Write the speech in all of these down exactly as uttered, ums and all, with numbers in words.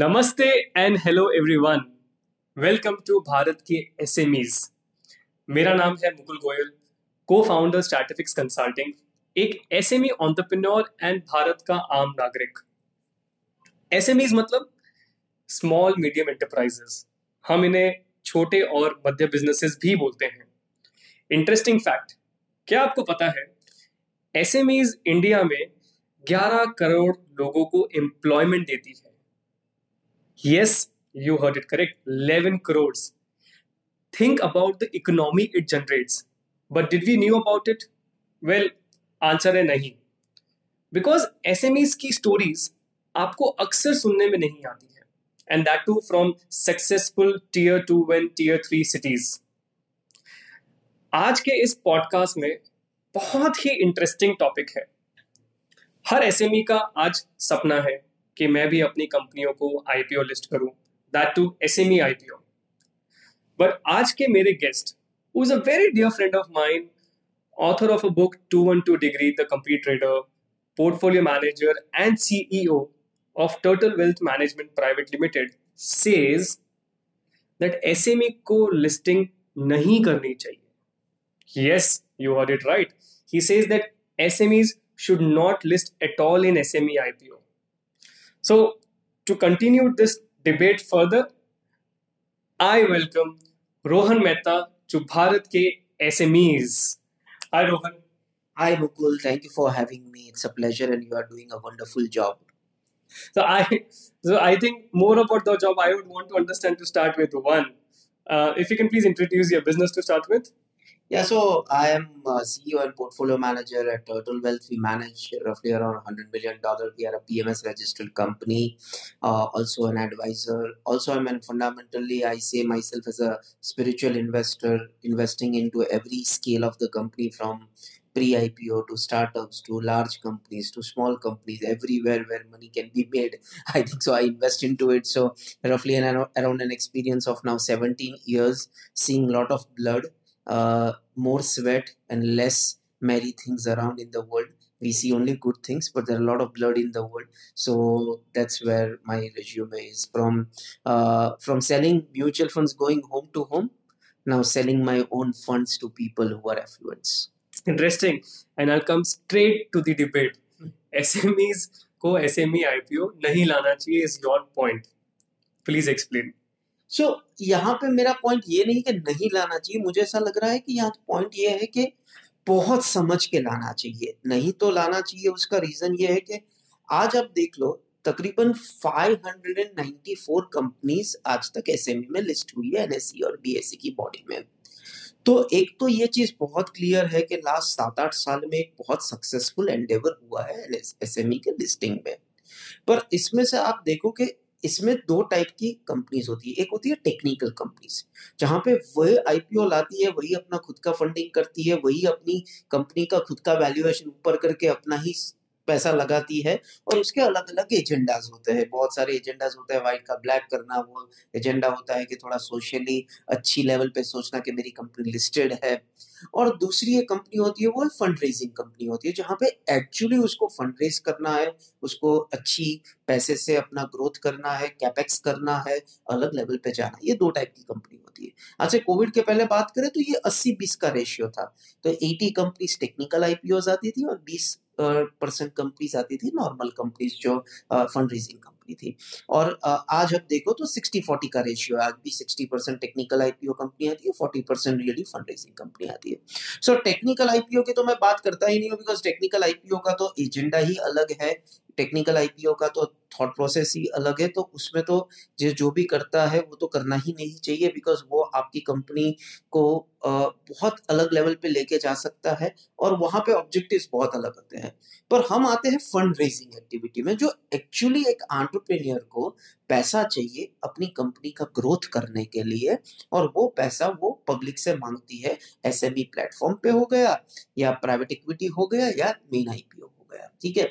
नमस्ते and hello everyone, welcome to Bharat के SMEs. मेरा नाम है मुकुल गोयल, को फाउंडर स्टैटिफिक्स कंसल्टिंग, एक एसएमई एंटरप्रेन्योर एंड भारत का आम नागरिक। एसएमईज मतलब स्मॉल मीडियम एंटरप्राइजेस, हम इन्हें छोटे और मध्य बिजनेसेस भी बोलते हैं। इंटरेस्टिंग फैक्ट, क्या आपको पता है एसएमईज इंडिया में ग्यारह करोड़ लोगों को एम्प्लॉयमेंट देती है। Yes, you heard it correct, eleven crore. Think about the economy it generates, but did we new about it? Well, answer है नहीं, बिकॉज एसएमईज की स्टोरीज आपको अक्सर सुनने में नहीं आती है, and that too from successful tier two and tier three cities. आज के इस पॉडकास्ट में बहुत ही इंटरेस्टिंग टॉपिक है। हर एसएमई का आज सपना है कि मैं भी अपनी कंपनियों को आईपीओ लिस्ट करूं, that too SME IPO. But आज के मेरे guest, who is a very dear friend of mine, author of a book two one two degree the complete trader, portfolio manager and CEO of Turtle Wealth Management Private Limited, says that SME को listing नहीं करनी चाहिए। Yes, you heard it right. He says that S M Es should not list at all in S M E I P O. So, to continue this debate further, I welcome Rohan Mehta to Bharat Ke S M Es. Hi Rohan. Hi Mukul, thank you for having me. It's a pleasure and you are doing a wonderful job. So I, so I think more about the job I would want to understand to start with. One, uh, if you can please introduce your business to start with. Yeah, so I am a C E O and portfolio manager at Turtle Wealth. We manage roughly around one hundred million dollars. We are a P M S registered company, uh, also an advisor. Also, I mean, fundamentally, I say myself as a spiritual investor, investing into every scale of the company from pre-I P O to startups to large companies to small companies, everywhere where money can be made. I think so. I invest into it. So roughly an, around an experience of now seventeen years, seeing a lot of blood. Uh, more sweat and less merry things around in the world. We see only good things, but there are a lot of blood in the world. So that's where my resume is from. Uh, from selling mutual funds, going home to home, now selling my own funds to people who are affluent. Interesting. And I'll come straight to the debate. S M Es ko S M E I P O nahi lana chahiye is your point. Please explain. So so, यहाँ पे मेरा point ये नहीं कि नहीं लाना चाहिए, मुझे ऐसा लग रहा है कि यहाँ पॉइंट ये है कि बहुत समझ के लाना चाहिए, नहीं तो लाना चाहिए। उसका रीज़न ये है कि आज आप देख लो तकरीबन फाइव नाइन्टी फोर कंपनीज आज तक एसएमई में लिस्ट हुई है एनएसई और बीएसई की बॉडी में। तो एक तो ये चीज़ बहुत क्लियर है कि लास्ट सात आठ साल में एक बहुत सक्सेसफुल एंडेवर हुआ है एसएमई के लिस्टिंग में। पर इसमें से आप देखो कि इसमें दो टाइप की कंपनीज होती है। एक होती है टेक्निकल कंपनीज, जहाँ पे वही आईपीओ लाती है, वही अपना खुद का फंडिंग करती है, वही अपनी कंपनी का खुद का वैल्यूएशन ऊपर करके अपना ही पैसा लगाती है, और उसके अलग अलग एजेंडाज होते हैं, बहुत सारे एजेंडाज होते हैं। व्हाइट का ब्लैक करना वो एजेंडा होता है कि थोड़ा सोशली अच्छी लेवल पे सोचना कि मेरी कंपनी लिस्टेड है। और दूसरी एक कंपनी होती है वो फंड रेजिंग कंपनी होती है, जहाँ पे एक्चुअली उसको फंड रेज करना है, उसको अच्छी पैसे से अपना ग्रोथ करना है, कैपेक्स करना है, अलग लेवल पे जाना। ये दो टाइप की कंपनी होती है। अच्छा, कोविड के पहले बात करें तो ये अस्सी बीस का रेशियो था, तो एटी कंपनीज टेक्निकल आईपीओज आती थी और बीस परसेंट कंपनीज आती थी नॉर्मल कंपनीज जो फंड रेजिंग कंपनी थी। और uh, आज अब देखो तो सिक्सटी फोर्टी का रेशियो है, आज भी sixty percent technical IPO company आती है, forty percent really fund raising company आती है। सो टेक्निकल आईपीओ की तो मैं बात करता ही नहीं हूँ, बिकॉज टेक्निकल आईपीओ का तो एजेंडा ही अलग है, टेक्निकल आईपीओ का तो थॉट प्रोसेस ही अलग है। तो उसमें तो जो जो भी करता है वो तो करना ही नहीं चाहिए, बिकॉज वो आपकी कंपनी को बहुत अलग लेवल पे लेके जा सकता है और वहाँ पे ऑब्जेक्टिव्स बहुत अलग होते हैं। पर हम आते हैं फंड रेजिंग एक्टिविटी में, जो एक्चुअली एक एंटरप्रेन्योर को पैसा चाहिए अपनी कंपनी का ग्रोथ करने के लिए, और वो पैसा वो पब्लिक से मांगती है। एसएमई प्लेटफॉर्म पे हो गया, या प्राइवेट इक्विटी हो गया, या मेन आईपीओ। ठीक है,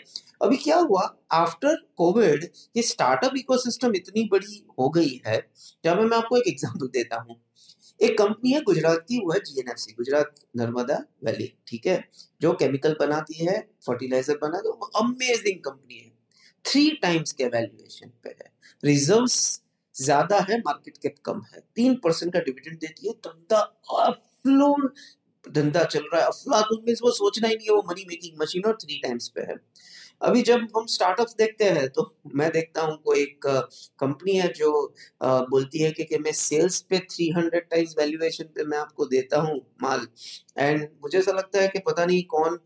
अभी क्या हुआ आफ्टर कोविड, ये स्टार्टअप इकोसिस्टम इतनी बड़ी हो गई है। जब मैं आपको एक एग्जांपल देता हूँ, एक कंपनी है गुजरात की, वो है G N F C, Gujarat Narmada valley, ठीक है, जो केमिकल बनाती है, फर्टिलाइजर बनाती है, अमेजिंग कंपनी है। थ्री टाइम्स के वैल्यूएशन पे है, रिजर्व्स ज्यादा है, मार्केट कैप कम है, तीन परसेंट का डिविडेंड देती है, धंधा धंधा चल रहा है अफलातून में, वो सोचना ही नहीं है, वो मनी मेकिंग मशीन और थ्री टाइम्स पे है। अभी जब हम स्टार्टअप्स देखते हैं तो मैं देखता हूँ कोई एक कंपनी है जो आ, बोलती है कि, कि मैं सेल्स पे थ्री हंड्रेड टाइम्स वैल्यूएशन पे मैं आपको देता हूँ माल, एंड मुझे ऐसा लगता है कि पता नहीं कौन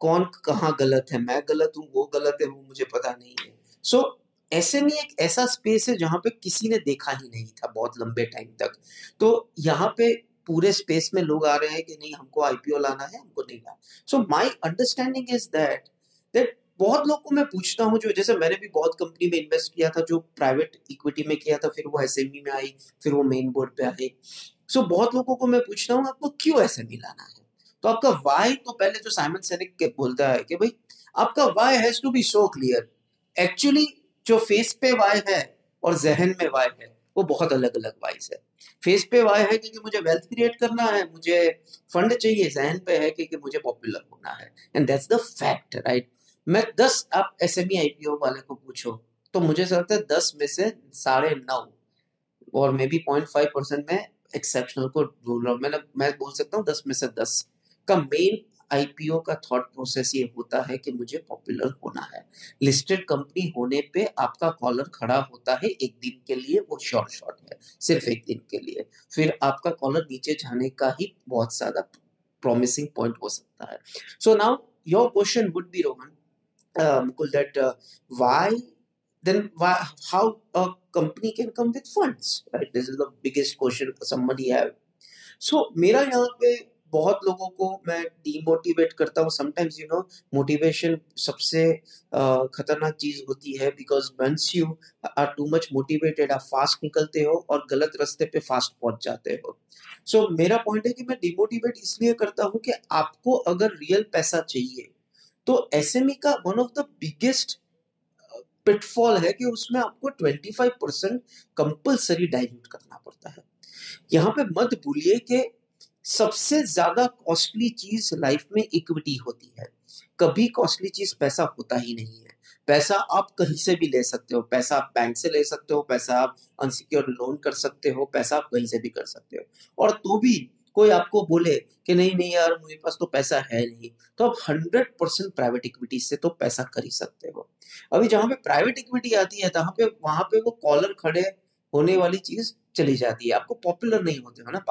कौन कहाँ गलत है, मैं गलत हूँ, वो गलत है, वो मुझे पता नहीं है। सो so, एसएमई एक ऐसा स्पेस है जहाँ पे किसी ने देखा ही नहीं था बहुत लंबे टाइम तक, तो यहाँ पे पूरे स्पेस में लोग आ रहे हैं कि नहीं हमको आईपीओ लाना है, हमको नहीं लाना। So my understanding is that that बहुत लोग को मैं पूछता हूँ, जो जैसे मैंने भी बहुत कंपनी में इन्वेस्ट किया था, जो प्राइवेट इक्विटी में किया था, फिर वो एसएमई में आई, फिर वो मेन बोर्ड पे आई। सो so, बहुत लोगों को मैं पूछता हूँ आपको क्यों एसएमई लाना है, तो आपका वाई, तो पहले तो साइमन सेनेक के बोलता है कि भाई आपका why has to be so clear. Actually जो फेस पे वाई है और जहन में वाई है वो बहुत अलग अलग वाइज है। फेस पे वाई है क्योंकि मुझे वेल्थ क्रिएट करना है, मुझे फंड चाहिए, जहन पे है क्योंकि मुझे पॉपुलर होना है, and that's the fact, right. मैं दस आप एसएमई आईपीओ वाले को पूछो तो मुझे ऐसा लगता है दस में से साढ़े नौ और maybe point five percent में एक्सेप्शनल को ढूंढ रहा हूँ, मतलब मैं बोल सकता हूँ दस में से दस का मेन आईपीओ का थॉट प्रोसेस ये होता है कि मुझे पॉपुलर होना है। लिस्टेड कंपनी होने पे आपका कॉलर खड़ा होता है एक दिन के लिए, वो शॉर्ट शॉट है, सिर्फ एक दिन के लिए, फिर आपका कॉलर नीचे जाने का ही बहुत ज्यादा प्रॉमिसिंग पॉइंट हो सकता है। So now your question would be Rohan Mukul that why then how a company can come with funds, right, this is the biggest question somebody have. So मेरा यहाँ पे बहुत लोगों को मैं डीमोटिवेट करता हूँ समटाइम्स, यू नो, मोटिवेशन सबसे uh, खतरनाक चीज होती है, because once you are too much motivated आप फास्ट निकलते हो और गलत रास्ते पे फास्ट पहुंच जाते हो। सो so, मेरा पॉइंट है कि मैं डीमोटिवेट इसलिए करता हूँ कि आपको अगर रियल पैसा चाहिए तो एसएमई का one of the biggest pitfall है कि उसमें आपको twenty five percent compulsory dilute करना पड़ता है। यहाँ पे मत भूलिए कि सबसे ज्यादा कॉस्टली चीज लाइफ में इक्विटी होती है, कभी कॉस्टली चीज पैसा होता ही नहीं है। पैसा आप कहीं से भी ले सकते हो, पैसा आप बैंक से ले सकते हो, पैसा आप अनसिक्योर्ड लोन कर सकते हो, पैसा आप कहीं से भी कर सकते हो, और तो भी कोई आपको बोले कि नहीं नहीं यार मेरे पास तो पैसा है नहीं, तो आप हंड्रेड परसेंट प्राइवेट इक्विटी से तो पैसा कर ही सकते हो। अभी जहाँ पे प्राइवेट इक्विटी आती है तहाँ पे वहां पे वो कॉलर खड़े होने वाली चीज चली जाती है, आपको पॉपुलर नहीं होते हो ना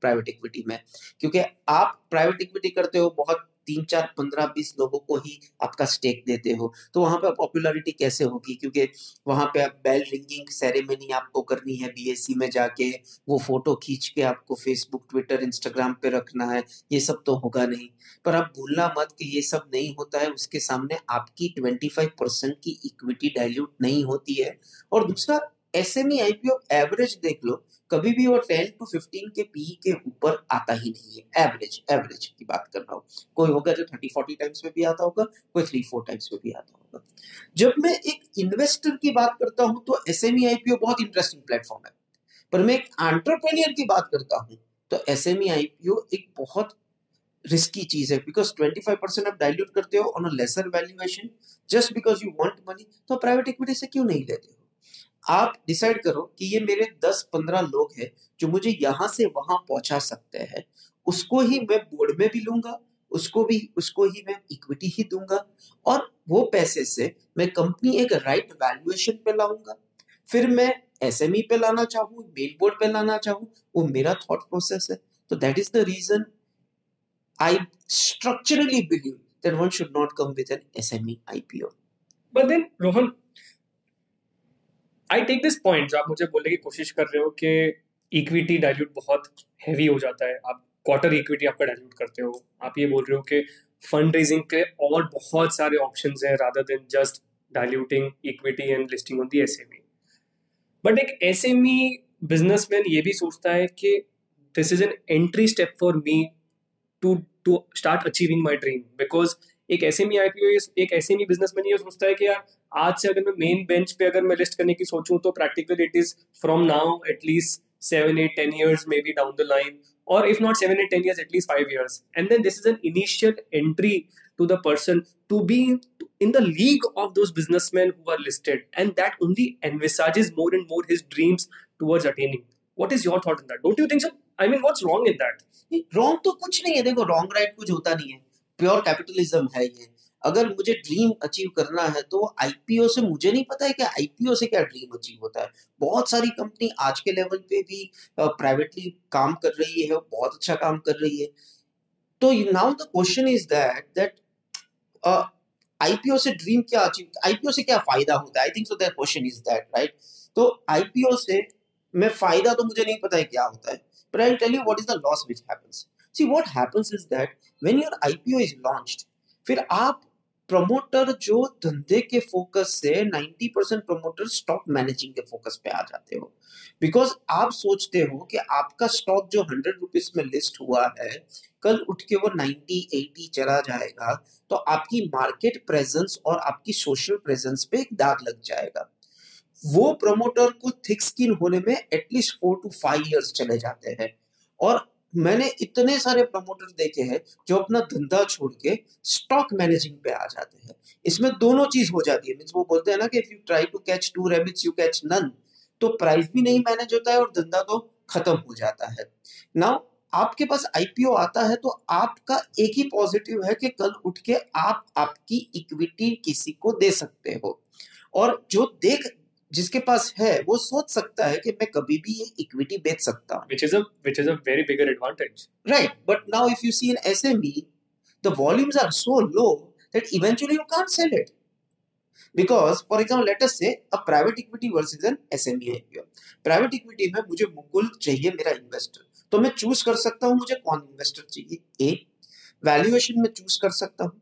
प्राइवेट इक्विटी में, क्योंकि आप प्राइवेट इक्विटी करते हो बहुत तीन चार पंद्रह बीस लोगों को ही आपका स्टेक देते हो, तो वहां पे पॉपुलैरिटी कैसे होगी, क्योंकि वहां पे आप बेल रिंगिंग सेरेमनी आपको करनी है बीएसई में जाके, वो फोटो खींच के आपको फेसबुक ट्विटर इंस्टाग्राम पे रखना है, ये सब तो होगा नहीं। पर आप भूलना मत कि ये सब नहीं होता है, उसके सामने आपकी ट्वेंटी फाइव परसेंट की इक्विटी डाइल्यूट नहीं होती है। और दूसरा एसएमई आईपीओ एवरेज देख लो, कभी भी वो टेन टू फिफ्टीन के पी के ऊपर आता ही नहीं है, एवरेज एवरेज की बात कर रहा हूँ। कोई होगा जो थर्टी फोर्टी टाइम्स में भी आता होगा, कोई थ्री फोर टाइम्स में भी आता होगा। जब मैं एक इन्वेस्टर की बात करता हूँ तो एसएमई आईपीओ बहुत इंटरेस्टिंग प्लेटफॉर्म है, पर मैं एक एंटरप्रेन्योर की बात करता हूँ तो एसएमई आईपीओ एक बहुत रिस्की चीज है, बिकॉज ट्वेंटी फाइव परसेंट आप डाइल्यूट करते हो on a lesser valuation just because you want money, तो प्राइवेट इक्विटी से क्यों नहीं लेते हो। आप डिसाइड करो कि ये मेरे दस पंद्रह लोग हैं जो मुझे यहाँ से वहां पहुंचा सकते हैं, उसको ही मैं बोर्ड में भी लूंगा, उसको भी उसको ही मैं इक्विटी ही दूंगा, और वो पैसे से मैं कंपनी एक राइट वैल्यूएशन पे लाऊंगा। फिर मैं एसएमई पे लाना चाहूँ, मेन बोर्ड पे लाना चाहूँ, वो मेरा थॉट प्रोसेस है। तो that is the reason I structurally believe that one should not come with an SME IPO. But then Rohan I take this point जो आप मुझे बोलने की कोशिश कर रहे हो कि इक्विटी डाइल्यूट बहुत हैवी हो जाता है, आप क्वार्टर इक्विटी आपका डाइल्यूट करते हो, आप ये बोल रहे हो कि फंड रेजिंग के और बहुत सारे ऑप्शंस हैं rather than just diluting equity and listing on the SME. But एक एसएमई बिजनेसमैन ये भी सोचता है कि this is an entry step for me to to start achieving my dream, because एक एसएमई आईपीओ एक एसएमई बिजनेसमैन ये सोचता है कि यार आज से अगर मैं मेन बेंच पे अगर मैं लिस्ट करने की सोचूं तो practically it is from now at least seven, eight, ten years maybe down the line, or if not seven, eight, ten years, at least five years. And then this is an initial entry to the person to be in the league of those businessmen who are listed, and that only envisages more and more his dreams towards attaining. What is your thought on that? Don't you think so? I mean, what's wrong in that? Wrong तो कुछ नहीं है. देखो, wrong right कुछ होता नहीं है. Pure capitalism है ये. अगर मुझे ड्रीम अचीव करना है तो आईपीओ से, मुझे नहीं पता है कि आईपीओ से क्या ड्रीम अचीव होता है. बहुत सारी कंपनी आज के लेवल पे भी प्राइवेटली काम कर रही है, बहुत अच्छा काम कर रही है. तो now the question is that that IPO से ड्रीम क्या अचीव, आईपीओ से क्या फायदा होता है. I think so that question is that, right. तो आईपीओ से मैं फायदा तो मुझे नहीं पता है क्या होता है, but I will tell you what is the loss which happens. See what happens is that when your IPO is launched, फिर आप प्रमोटर जो धंधे के फोकस से नब्बे परसेंट प्रमोटर स्टॉक मैनेजिंग के फोकस पे आ जाते हो, बिकॉज आप सोचते हो कि आपका स्टॉक जो हंड्रेड रुपीज में लिस्ट हुआ है कल उठ के वो नब्बे अस्सी चला जाएगा, तो आपकी मार्केट प्रेजेंस और आपकी सोशल प्रेजेंस पे एक दाग लग जाएगा. वो प्रमोटर को थिक स्किन होने में at least four to five years चले जाते हैं. और मैंने इतने सारे प्रमोटर देखे हैं जो अपना धंधा छोड़ के स्टॉक मैनेजिंग पे आ जाते हैं. इसमें दोनों चीज हो जाती है, मींस वो बोलते हैं ना कि if you try to catch two rabbits you catch none. तो प्राइस भी नहीं मैनेज होता है और धंधा तो खत्म हो जाता है. नाउ आपके पास आईपीओ आता है तो आपका एक ही पॉजिटिव है कि कल उठ के आप आपकी इक्विटी किसी को दे सकते हो, और जो देख जिसके पास है वो सोच सकता है कि मैं कभी भी ये इक्विटी बेच सकता हूँ, which is a which is a very bigger advantage, right? But now if you see an S M E, the volumes are so low that eventually you can't sell it, because for example let us say a private equity versus an S M E I P O. Private equity में मुझे मुकुल चाहिए मेरा investor, तो मैं choose कर सकता हूँ मुझे कौन इन्वेस्टर चाहिए. ए वैल्यूएशन में चूज कर सकता हूँ,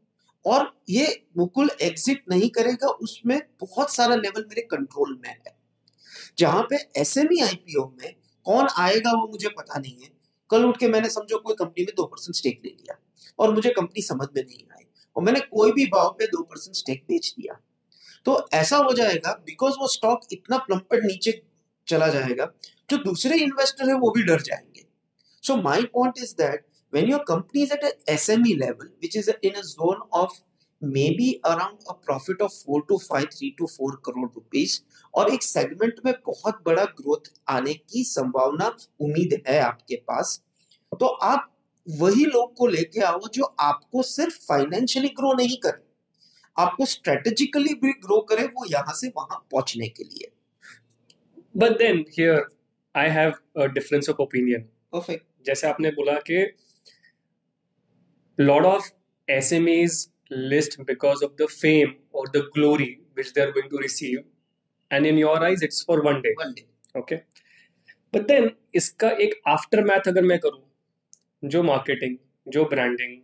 और ये मुकुल एग्जिट नहीं करेगा, उसमें बहुत सारा लेवल मेरे कंट्रोल में है. जहां पे एसएमई आईपीओ में कौन आएगा वो मुझे पता नहीं है. कल उठ के मैंने समझो कोई कंपनी में दो परसेंट स्टेक ले लिया और मुझे कंपनी समझ में नहीं आई और मैंने कोई भी भाव पे दो परसेंट स्टेक बेच दिया, तो ऐसा हो जाएगा बिकॉज वो स्टॉक इतना प्लम्पट नीचे चला जाएगा जो दूसरे इन्वेस्टर है वो भी डर जाएंगे. So my point is that when your company is at an S M E level, which is in a zone of maybe around a profit of four to five, three to four crore rupees, और एक segment में बहुत बड़ा growth आने की संभावना उम्मीद है आपके पास, तो आप वही लोग को लेके आओ जो आपको सिर्फ फाइनेंशियली ग्रो नहीं करे, आपको स्ट्रेटेजिकली भी ग्रो करे, वो यहाँ से वहां पहुंचने के लिए. But then here I have a difference of opinion. Perfect. जैसे आपने बोला कि lot of S M Es list because of the fame or the glory which they are going to receive, and in your eyes it's for one day. One day. Okay. But then इसका एक aftermath अगर मैं करूँ, जो marketing, जो branding,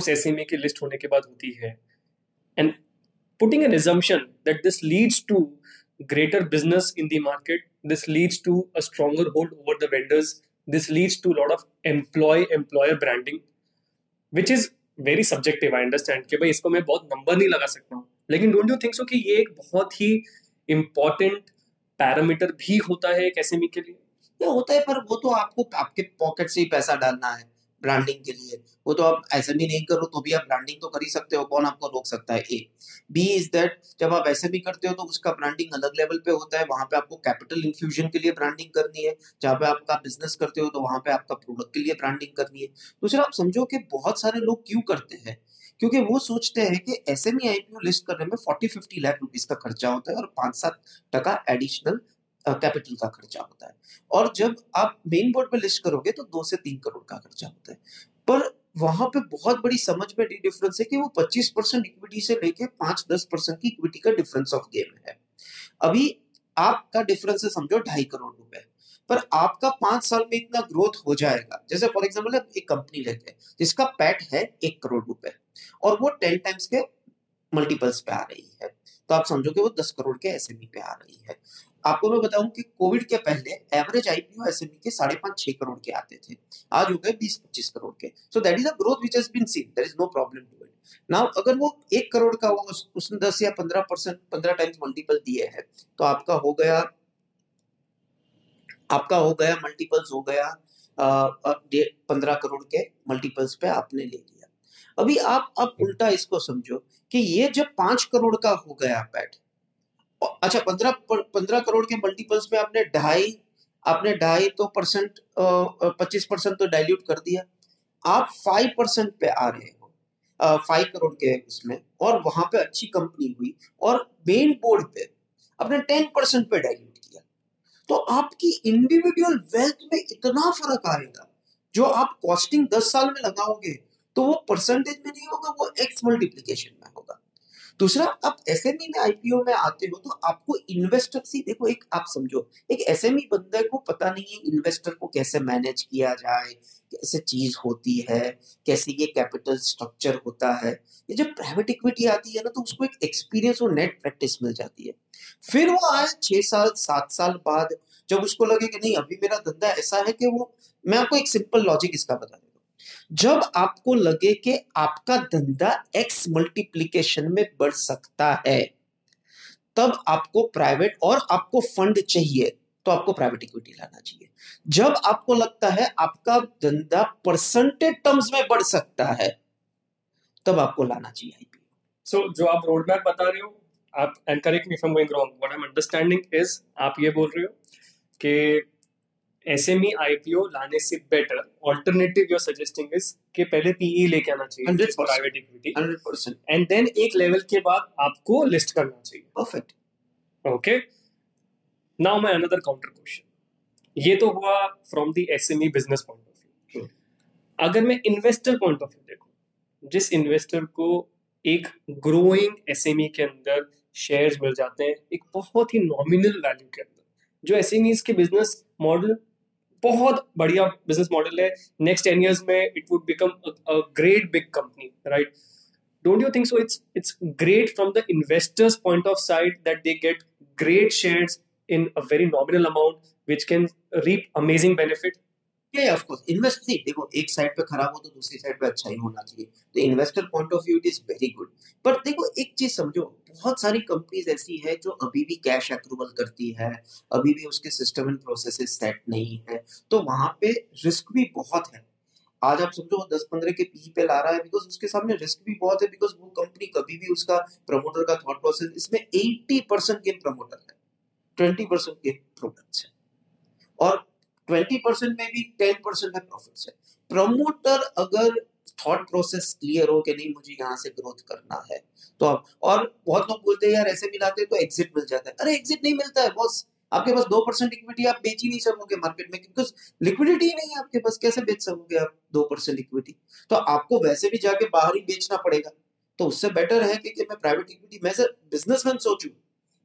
उस S M E की list होने के बाद होती है, and putting an assumption that this leads to greater business in the market, this leads to a stronger hold over the vendors, this leads to a lot of employee employer branding. Which is very subjective, I understand कि भाई इसको मैं बहुत number नहीं लगा सकता हूँ, लेकिन डोंट यू थिंक सो कि ये एक बहुत ही इम्पोर्टेंट पैरामीटर भी होता है एक एसएमई के लिए? ये होता है, पर वो तो आपको आपके पॉकेट से ही पैसा डालना है ब्रांडिंग के लिए. वो तो आप एसएमई नहीं करो तो भी आप ब्रांडिंग तो कर ही सकते हो, कौन आपको रोक सकता है. ए बी इज दैट जब आप एसएमई करते हो तो उसका ब्रांडिंग अलग लेवल पे होता है, वहाँ पे आपको कैपिटल इन्फ्यूजन के लिए ब्रांडिंग करनी है. जहाँ पे आपका बिजनेस करते हो तो वहाँ पे आपका प्रोडक्ट के लिए ब्रांडिंग करनी है. दूसरा, आप समझो कि बहुत सारे लोग क्यों करते हैं, क्योंकि वो सोचते हैं कि एसएमई आईपीओ लिस्ट करने में फोर्टी फिफ्टी लाख रुपीज का खर्चा होता है और पाँच सात टका एडिशनल कैपिटल uh, का खर्चा होता है, और जब आप मेन बोर्ड पे लिस्ट करोगे तो दो से तीन करोड़ का खर्चा होता है. पर वहां पे बहुत बड़ी समझ में डिफरेंस है कि वो पच्चीस परसेंट इक्विटी से लेके पाँच दस परसेंट की इक्विटी का डिफरेंस ऑफ गेम है. अभी आपका डिफरेंस है समझो ढाई करोड़ रुपए, पर आपका पांच साल में इतना ग्रोथ हो जाएगा. जैसे फॉर एग्जाम्पल एक कंपनी लेते हैं जिसका पैट है एक करोड़ रुपए और वो टेन टाइम्स के मल्टीपल्स पे आ रही है, तो आप समझो कि वो दस करोड़ के एसएमई पे आ रही है. आपको मैं बताऊं कि कोविड के पहले एवरेज आईपीओ एसएमई के साढ़े पांच छह करोड़ के आते थे, आज हो गए बीस पच्चीस करोड़ के. So that is a growth which has been seen, there is no problem to it. Now अगर वो एक करोड़ का हो, उसने दस या पंद्रह परसेंट पंद्रह टाइम्स मल्टीपल दिए है, तो आपका हो गया आपका हो गया मल्टीपल्स हो गया पंद्रह करोड़ के मल्टीपल्स पे आपने ले लिया। अभी आप अब उल्टा इसको समझो कि ये जब पांच करोड़ का हो गया पैट, अच्छा पंद्रह पंद्रह करोड़ के मल्टीपल्स पे आपने ढाई आपने ढाई तो परसेंट पच्चीस परसेंट तो डाइल्यूट कर दिया, आप फाइव परसेंट पे आ रहे हो फाइव करोड़ के उसमें, और वहां पे अच्छी कंपनी हुई और मेन बोर्ड पे आपने टेन परसेंट पे डाइल्यूट किया, तो आपकी इंडिविजुअल वेल्थ में इतना फर्क आएगा जो आप कॉस्टिंग दस साल में लगाओगे तो वो परसेंटेज में नहीं होगा, वो एक्स मल्टीप्लीकेशन में होगा। दूसरा, आप एसएमई में आईपीओ में आते हो तो आपको इन्वेस्टर से देखो, एक आप समझो एक एसएमई बंदे को पता नहीं है इन्वेस्टर को कैसे मैनेज किया जाए, कैसे चीज होती है, कैसे ये कैपिटल स्ट्रक्चर होता है। ये जब प्राइवेट इक्विटी आती है ना तो उसको एक एक्सपीरियंस और नेट प्रैक्टिस मिल जाती है। फिर वो आज छह साल सात साल बाद जब उसको लगे कि नहीं अभी मेरा धंधा ऐसा है कि वो, मैं आपको एक सिंपल लॉजिक इसका बता दूं, जब आपको लगे कि आपका धंधा एक्स मल्टीप्लिकेशन में बढ़ सकता है तब आपको प्राइवेट और आपको फंड चाहिए तो आपको प्राइवेट इक्विटी लाना चाहिए। जब आपको लगता है आपका धंधा परसेंटेज टर्म्स में बढ़ सकता है तब आपको लाना चाहिए आईपीओ। सो so, जो आप रोड मैप बता रहे हो आप, and correct me if I am going wrong, what I am understanding is आप ये बोल रहे हो कि एसएमई आईपीओ लाने से better alternative your suggesting is कि पहले पीई लेके आना चाहिए for private equity hundred percent, and then एक लेवल के बाद आपको लिस्ट करना चाहिए। Perfect, okay. Now my another counter question, ये तो हुआ from the SME business point of view. अगर मैं इन्वेस्टर पॉइंट ऑफ व्यू देखूं, जिस इन्वेस्टर को एक ग्रोइंग एसएमई के अंदर शेयर्स मिल जाते हैं एक बहुत ही नॉमिनल वैल्यू के अंदर, जो एसएमई के बिजनेस मॉडल बहुत बढ़िया बिजनेस मॉडल है, नेक्स्ट टेन इयर्स में it would become a great big company, right? Don't you think so? It's it's great from the investors point of side that they get great shares in a very nominal amount which can reap amazing benefit. या of course invest, देखो एक side पे खराब हो तो दूसरी side पे अच्छा ही होना चाहिए, तो investor point of view it is very good. But देखो एक चीज समझो, बहुत सारी कंपनीज ऐसी है जो अभी भी कैश एक्रूवल करती है, अभी भी उसके सिस्टम एंड प्रोसेसेस सेट नहीं है, तो वहां पे रिस्क भी बहुत है। आज आप समझो दस पंद्रह के पी पे ला रहा है बिकॉज उसके सामने रिस्क भी बहुत है, बिकॉज वो कंपनी कभी भी उसका प्रमोटर का थॉट प्रोसेस, इसमें एट्टी परसेंट गेम प्रमोटर है, ट्वेंटी परसेंट गेम प्रोडक्ट्स है, और ट्वेंटी परसेंट में भी टेन परसेंट है प्रॉफिट्स है। प्रमोटर अगर थॉट प्रोसेस क्लियर हो कि नहीं मुझे यहाँ से ग्रोथ करना है तो आप, और बहुत लोग बोलते हैं यार ऐसे मिलाते हैं तो एग्जिट मिल जाता है, अरे एग्जिट नहीं मिलता है बॉस, आपके पास दो परसेंट इक्विटी आप बेच ही नहीं सकोगे मार्केट में बिकॉज लिक्विडिटी ही नहीं है आपके पास, कैसे बेच सकोगे आप दो परसेंट इक्विटी, तो आपको वैसे भी जाके बाहर ही बेचना पड़ेगा। तो उससे बेटर है कि, कि मैं प्राइवेट इक्विटी, मैं सर बिजनेसमैन सोचूं,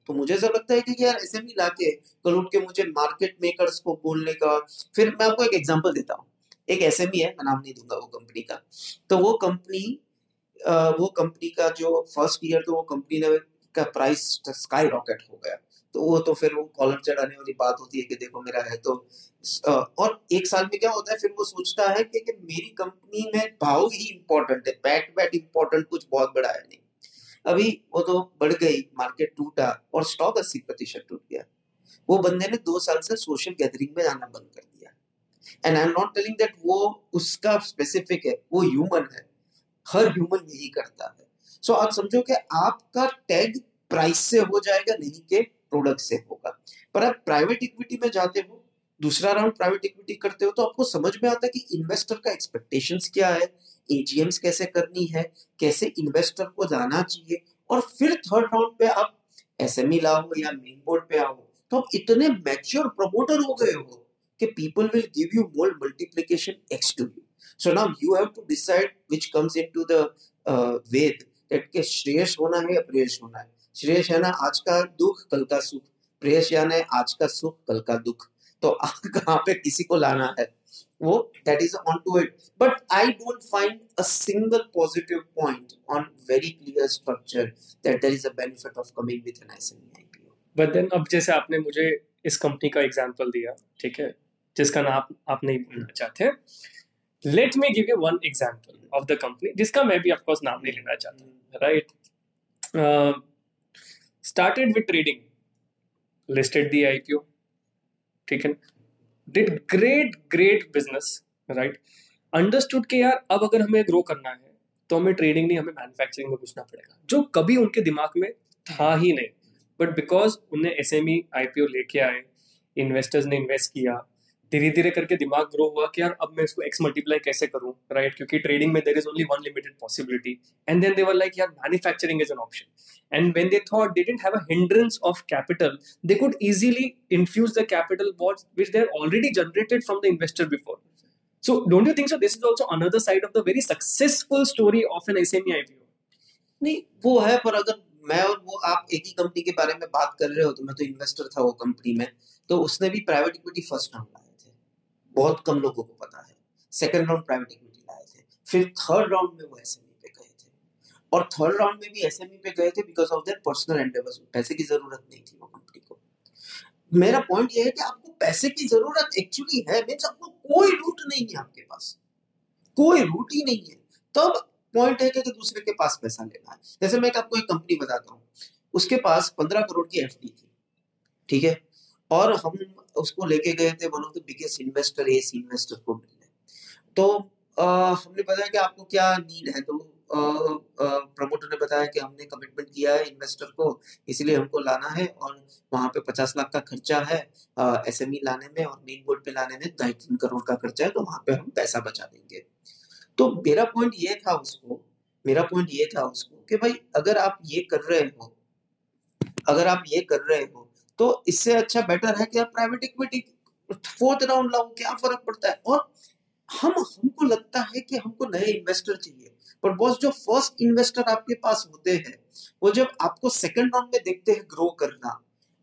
तो मुझे ऐसा लगता है कि यार ऐसे भी लाके कल उठ के मुझे मार्केट मेकर्स को बोलने का। फिर मैं आपको एक एग्जांपल देता हूँ, एक एसएमई है, मैं नाम नहीं दूंगा वो कंपनी का, तो वो कंपनी वो कंपनी का जो फर्स्ट ईयर तो वो कंपनी ने का प्राइस स्काई रॉकेट हो गया, तो वो तो फिर वो कॉलर चढ़ाने वाली बात होती है कि देखो मेरा है तो, और एक साल में क्या होता है फिर वो सोचता है कि, कि मेरी कंपनी में भाव ही इम्पोर्टेंट है, पैट पैट इम्पोर्टेंट कुछ बहुत बड़ा है नहीं। अभी वो तो बढ़ गई, मार्केट टूटा और स्टॉक अस्सी प्रतिशत टूट गया। वो बंदे ने दो साल से सोशल गैदरिंग में जाना बंद कर दिया, and I am not telling that वो उसका स्पेसिफिक है, वो ह्यूमन है, हर ह्यूमन यही करता है। सो so, आप समझो कि आपका टैग प्राइस से हो जाएगा नहीं के प्रोडक्ट से होगा। पर आप प्राइवेट इक्विटी में जाते हो, दूसरा राउंड प्राइवेट इक्विटी करते हो तो आपको समझ में आता है कि इन्वेस्टर का एक्सपेक्टेशंस क्या है, एजीएम्स कैसे करनी है, कैसे इन्वेस्टर को जाना चाहिए, और फिर थर्ड राउंड पे आप एसएमई लाओ या मेन बोर्ड पे आओ तो आप इतने मैच्योर प्रमोटर हो गए हो कि people will give you more multiplication X to you. So now you have to decide which comes into the Veda that के श्रेयस होना है या प्रेयस होना है। श्रेयस है ना आज का दुख कल का सुख, प्रेयस यानी आज का सुख कल का दुख, तो आप कहाँ पे किसी को लाना है वो that is on to it, but I don't find a single positive point on very clear structure that there is a benefit of coming with an S M E I P O. But then अब जैसे आपने मुझे इस company का example दिया, ठीक है, जिसका नाम आप नहीं बोलना चाहते, let me give you one example of the company जिसका मैं भी ऑफ कोर्स नाम नहीं लेना चाहता, right? Started with trading, listed the IPO, ठीक है, did great great business, right? Understood कि यार अब अगर हमें ग्रो करना है तो हमें ट्रेडिंग नहीं, हमें मैन्युफैक्चरिंग में घुसना पड़ेगा, जो कभी उनके दिमाग में था ही नहीं. बट बिकॉज उन्हें एसएमई आईपीओ लेके आए, इन्वेस्टर्स ने इन्वेस्ट किया, धीरे धीरे करके दिमाग ग्रो हुआ कि यार अब मैं इसको एक्स मल्टीप्लाई कैसे करूँ, राइट? क्योंकि ट्रेडिंग में there is only one limited possibility. And then they were like यार manufacturing is an option. And when they thought they didn't have a hindrance of capital, they could easily infuse the capital which they have already generated from the investor before. So don't you think so? This is also another side of the very successful story of an S M E I P O. नहीं, वो है, पर अगर मैं और वो आप एक ही कंपनी के बारे में बात कर रहे हो तो मैं तो इन्वेस्टर था वो कंपनी में, तो उसने भी प्राइवेट इक्विटी फर्स्ट राउंड लाए थे, बहुत कम लोगों को पता है. सेकंड राउंड प्राइवेट इक्विटी लाए थे, फिर थर्ड राउंड में वो एसएमई पे गए थे, और थर्ड राउंड में भी एसएमई पे गए थे because of their personal endeavours. पैसे की जरूरत नहीं थी वो कंपनी को. मेरा पॉइंट ये है कि आपको पैसे की जरूरत एक्चुअली है, मींस आपको कोई रूट नहीं है, आपके पास कोई रूट ही नहीं है, तब पॉइंट है कि दूसरे के पास पैसा लेना है. जैसे मैं आपको एक कंपनी बताता हूँ, उसके पास पंद्रह करोड़ की एफडी थी, ठीक है, और हम उसको लेके गए थे one of the biggest investor S investor को मिलने. तो आ, हमने बताया कि आपको क्या नीड है, तो प्रमोटर ने बताया कि हमने कमिटमेंट किया है इन्वेस्टर को, इसलिए हमको लाना है, और वहाँ पे पचास लाख का खर्चा है एसएमई लाने में, और मेन बोर्ड पे लाने में ढाई तीन करोड़ का खर्चा है, तो वहाँ पे हम पैसा बचा देंगे. तो मेरा पॉइंट ये था उसको मेरा पॉइंट ये था उसको कि भाई अगर आप ये कर रहे हो अगर आप ये कर रहे हो तो इससे अच्छा बेटर है कि आप प्राइवेट इक्विटी फोर्थ राउंड लाओ, क्या फर्क पड़ता है. और हम हमको लगता है कि हमको नए इन्वेस्टर चाहिए, पर बॉस जो फर्स्ट इन्वेस्टर आपके पास होते हैं वो जब आपको सेकंड राउंड में देखते हैं ग्रो करना,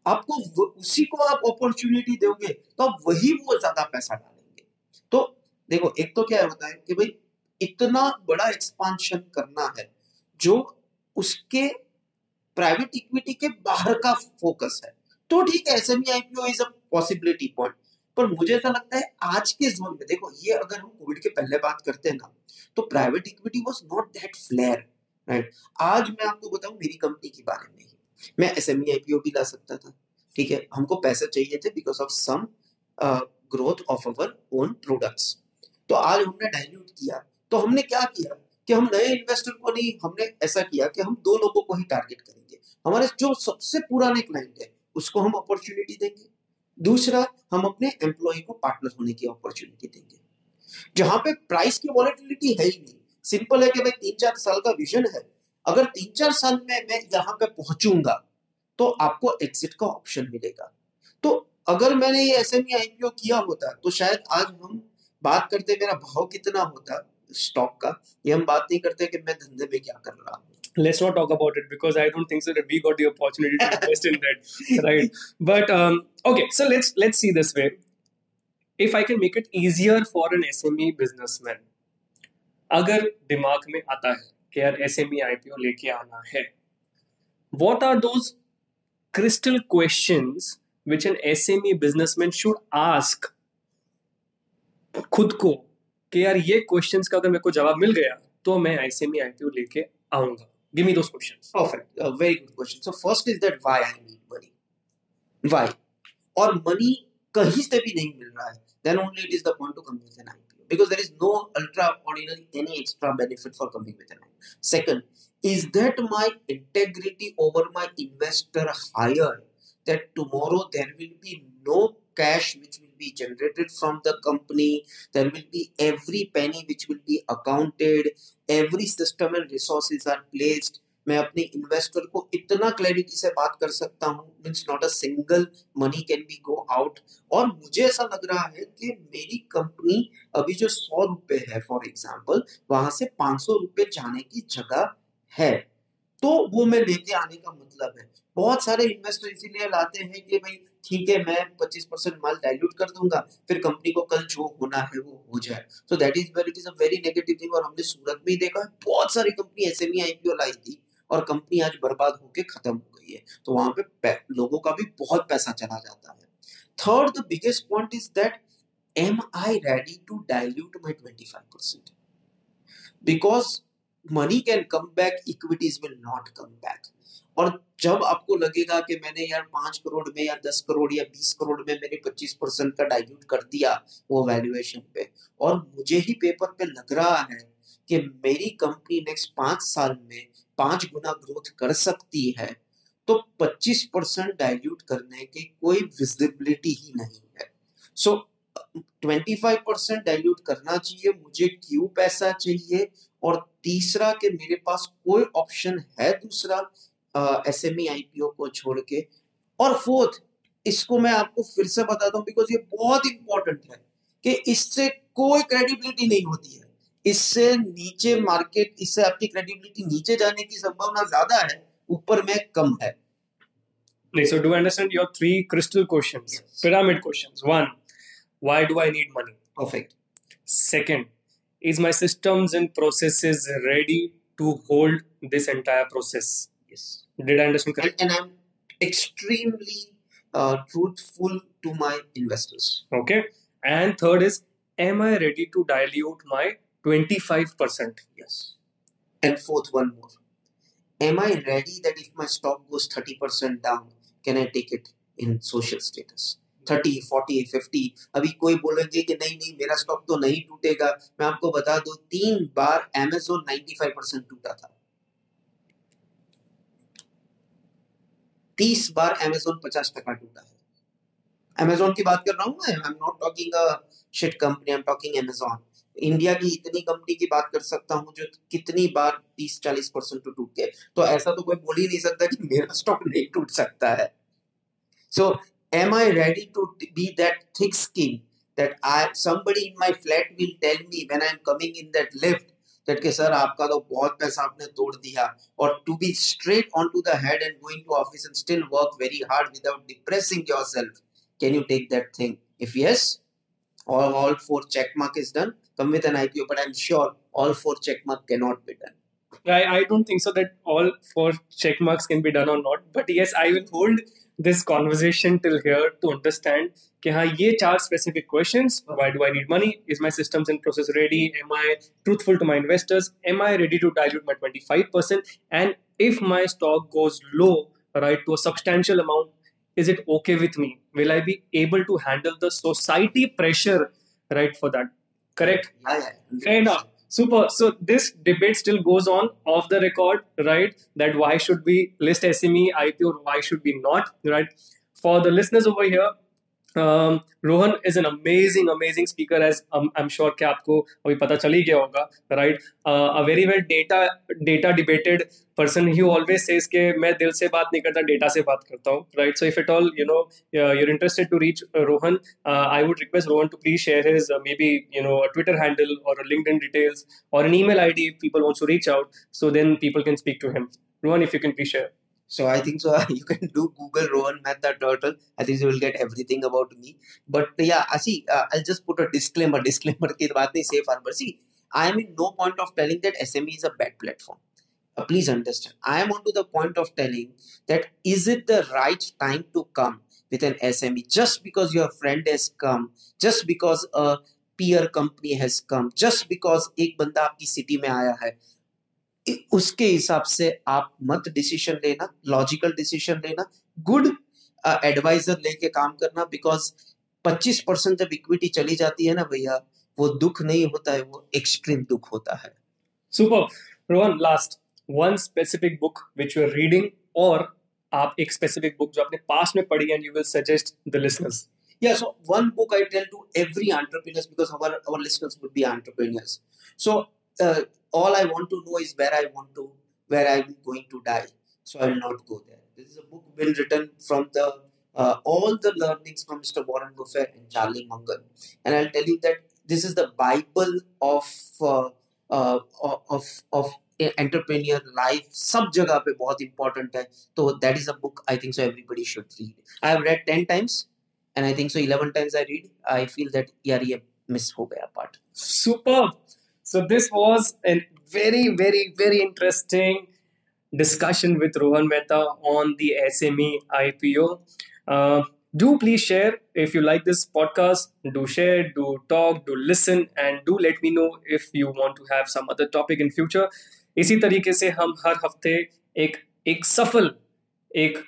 आपको उसी को आप अपॉर्चुनिटी दोगे तो आप वही वो ज्यादा पैसा डालेंगे. तो देखो, एक तो क्या होता है कि भाई इतना बड़ा एक्सपांशन करना है जो उसके प्राइवेट इक्विटी के बाहर का फोकस है, तो ठीक है, SME IPO is a possibility point. पर मुझे ऐसा लगता है आज के जोन में, देखो ये अगर हम कोविड के पहले बात करते हैं ना, तो private equity was not that flair, right? आज मैं आपको बताऊं मेरी कंपनी के बारे में ही, मैं एसएमई आईपीओ भी ला सकता था, ठीक है, हमको पैसे चाहिए थे because of some growth of our own products. तो आज हमने डाइल्यूट किया, तो हमने क्या किया कि हम नए इन्वेस्टर को नहीं, हमने ऐसा किया कि हम दो लोगों को ही टारगेट करेंगे. हमारे जो सबसे पुराने क्लाइंट है उसको हम अपॉर्चुनिटी देंगे, दूसरा हम अपने एम्प्लॉय को पार्टनर होने की अपॉर्चुनिटी देंगे, जहां पे प्राइस की वॉलेटिलिटी है ही नहीं. सिंपल है कि भाई तीन चार साल का विजन है, अगर तीन चार साल में मैं यहाँ पे पहुंचूंगा तो आपको एग्जिट का ऑप्शन मिलेगा. तो अगर मैंने ये एसएमई आईपीओ किया होता तो शायद आज हम बात करते मेरा भाव कितना होता स्टॉक का, ये हम बात नहीं करते कि मैं धंधे में क्या कर रहा हूँ. Let's not talk about it because I don't think so that we got the opportunity to invest in that, right? But um, okay, so let's let's see this way. If I can make it easier for an S M E businessman, अगर दिमाग में आता है कि यार S M E I P O लेके आना है, what are those crystal questions which an S M E businessman should ask खुद को कि यार ये questions का अगर मेरे को जवाब मिल गया तो मैं S M E I P O लेके आऊँगा. Give me those questions. Perfect. A very good question. So first is that why I need money. Why? और money कहीं से भी नहीं मिल रहा है. Then only it is the point to come with an I P O because there is no extraordinary any extra benefit for coming with an I P O. Second, is that my integrity over my investor higher? That tomorrow there will be no cash which will be generated from the company. There will be every penny which will be accounted. Every system and resources are placed. मैं अपने investor को इतना clarity से बात कर सकता हूँ, means not a single money can be go out. और मुझे ऐसा लग रहा है कि मेरी कंपनी अभी जो सौ रुपए है फॉर एग्जाम्पल, वहां से पाँच सौ रुपये जाने की जगह है, तो वो मैं लेके आने का मतलब है. बहुत सारे इन्वेस्टर इसीलिए लाते हैं कि भाई ठीक है मैं पच्चीस परसेंट माल डाइल्यूट कर दूंगा, फिर कंपनी को कल जो होना है वो हो जाए. So that is very it is a very negative thing. और हमने सूरत में ही देखा है, बहुत सारी कंपनी एसएमई आईपीओ लाई थी और कंपनी आज बर्बाद होकर खत्म हो गई है. तो वहां पे लोगों का भी बहुत पैसा चला जाता है. Third, the biggest point is that am I ready to dilute my twenty five percent because money can come back, equities will not come back. और जब आपको लगेगा कि मैंने यार पांच करोड़ में या दस करोड़ या बीस करोड़ में मैंने पच्चीस परसेंट का डाइल्यूट कर दिया वो वैल्यूएशन पे, और मुझे ही पेपर पे लग रहा है कि मेरी कंपनी नेक्स्ट पांच साल में पांच गुना ग्रोथ कर सकती है, तो पच्चीस परसेंट डाइल्यूट करने की कोई विजिबिलिटी ही नहीं है। सो ट्वेंटी फाइव परसेंट डाइल्यूट करना चाहिए, मुझे क्यों पैसा चाहिए, और तीसरा कि मेरे पास कोई ऑप्शन है दूसरा एसएमई आईपीओ को छोड़ के। और फोर्थ, इसको मैं आपको फिर से बताता हूँ बिकॉज ये बहुत इंपॉर्टेंट है कि इससे कोई क्रेडिबिलिटी नहीं होती है, इससे नीचे मार्केट, इससे आपकी क्रेडिबिलिटी नीचे जाने की संभावना ज्यादा है, ऊपर में कम है। So do understand your three crystal questions, pyramid questions. One, why do I need money? Perfect. Second, is my systems and processes ready to hold this entire process? Yes. Did I understand correctly? And, and I'm extremely uh, truthful to my investors. Okay. And third is, am I ready to dilute my twenty-five percent? Yes. And fourth, one more. Am I ready that if my stock goes thirty percent down, can I take it in social status? thirty, forty, fifty. अभी कोई बोलेंगे कि नहीं नहीं मेरा stock तो नहीं टूटेगा। मैं आपको बता दूं, तीन बार Amazon ninety-five percent टूटा था, तीस बार Amazon पचास टका टूटा है। Amazon की बात कर रहा हूँ मैं, I'm not talking a shit company, I'm talking Amazon. India की इतनी कंपनी की बात कर सकता हूँ जो कितनी बार तीस चालीस परसेंट तो टूट गए, तो ऐसा तो कोई बोल ही नहीं सकता कि मेरा स्टॉक नहीं टूट सकता है। So am I ready to be that thick skin that I somebody in my flat will tell me when I'm coming in that lift कि सर आपका तो बहुत पैसा आपने तोड़ दिया, और to be straight on to the head and going to office and still work very hard without depressing yourself, can you take that thing? If yes, और all four check mark is done, come with an IPO, but I am sure all four check mark can not be done. I I don't think so that all four check marks can be done or not, but yes, I will hold this conversation till here to understand कि हाँ ये चार specific questions, why do I need money, is my systems and process ready, am I truthful to my investors, am I ready to dilute my twenty-five percent, and if my stock goes low right to a substantial amount, is it okay with me, will I be able to handle the society pressure right for that? Correct, fair enough, super. So this debate still goes on off the record, right? That why should we list S M E I P O or why should we not, right? For the listeners over here, um, Rohan is an amazing, amazing speaker, as um, I'm sure कि आपको अभी पता चली गया होगा, right? Uh, a very well data data debated person. He always says कि मैं दिल से बात नहीं करता, data से बात करता हूँ, right? So if at all you know uh, you're interested to reach uh, Rohan, uh, I would request Rohan to please share his uh, maybe you know a Twitter handle or a LinkedIn details or an email I D if people want to reach out, so then people can speak to him. Rohan, if you can please share. So I think so. You can do Google Rohan Mehta Turtle. I think you will get everything about me. But yeah, I see. Uh, I'll just put a disclaimer. Disclaimer की बात नहीं, safe harbor. See, I am in no point of telling that S M E is a bad platform. Uh, please understand. I am onto the point of telling that is it the right time to come with an S M E? Just because your friend has come, just because a peer company has come, just because एक बंदा आपकी city में आया है, उसके हिसाब से आप मत डिसीजन लेना, लॉजिकल डिसीजन लेना, गुड एडवाइजर uh, लेके काम करना, बिकॉज twenty-five percent जब इक्विटी चली जाती है ना भैया, वो दुख नहीं होता है, वो एक्सट्रीम दुख होता है। Super. Rohan, last one specific book which you are reading, और आप एक स्पेसिफिक बुक जो आपने पास में पढ़ी and you will suggest the listeners. Yeah, so one book I tell to every entrepreneur because our our listeners would be entrepreneurs. So Uh, all I want to know is where I want to, where I'm going to die. So I will not go there. This is a book been written from the uh, all the learnings from Mister Warren Buffett and Charlie Munger, and I'll tell you that this is the Bible of uh, uh, of of entrepreneur life. सब जगह पे बहुत important है. So that is a book I think so everybody should read. I have read ten times, and I think so eleven times I read. I feel that यार ये miss हो गया part. Superb. So this was a very, very, very interesting discussion with Rohan Mehta on the S M E I P O. Uh, do please share if you like this podcast. Do share, do talk, do listen, and do let me know if you want to have some other topic in future. इसी तरीके से हम हर हफ्ते एक एक सफल एक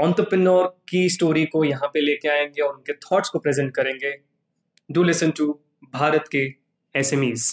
entrepreneur की स्टोरी को यहाँ पे लेके आएंगे और उनके थॉट्स को प्रेजेंट करेंगे। डू लिसन टू भारत के एस एम ईज़।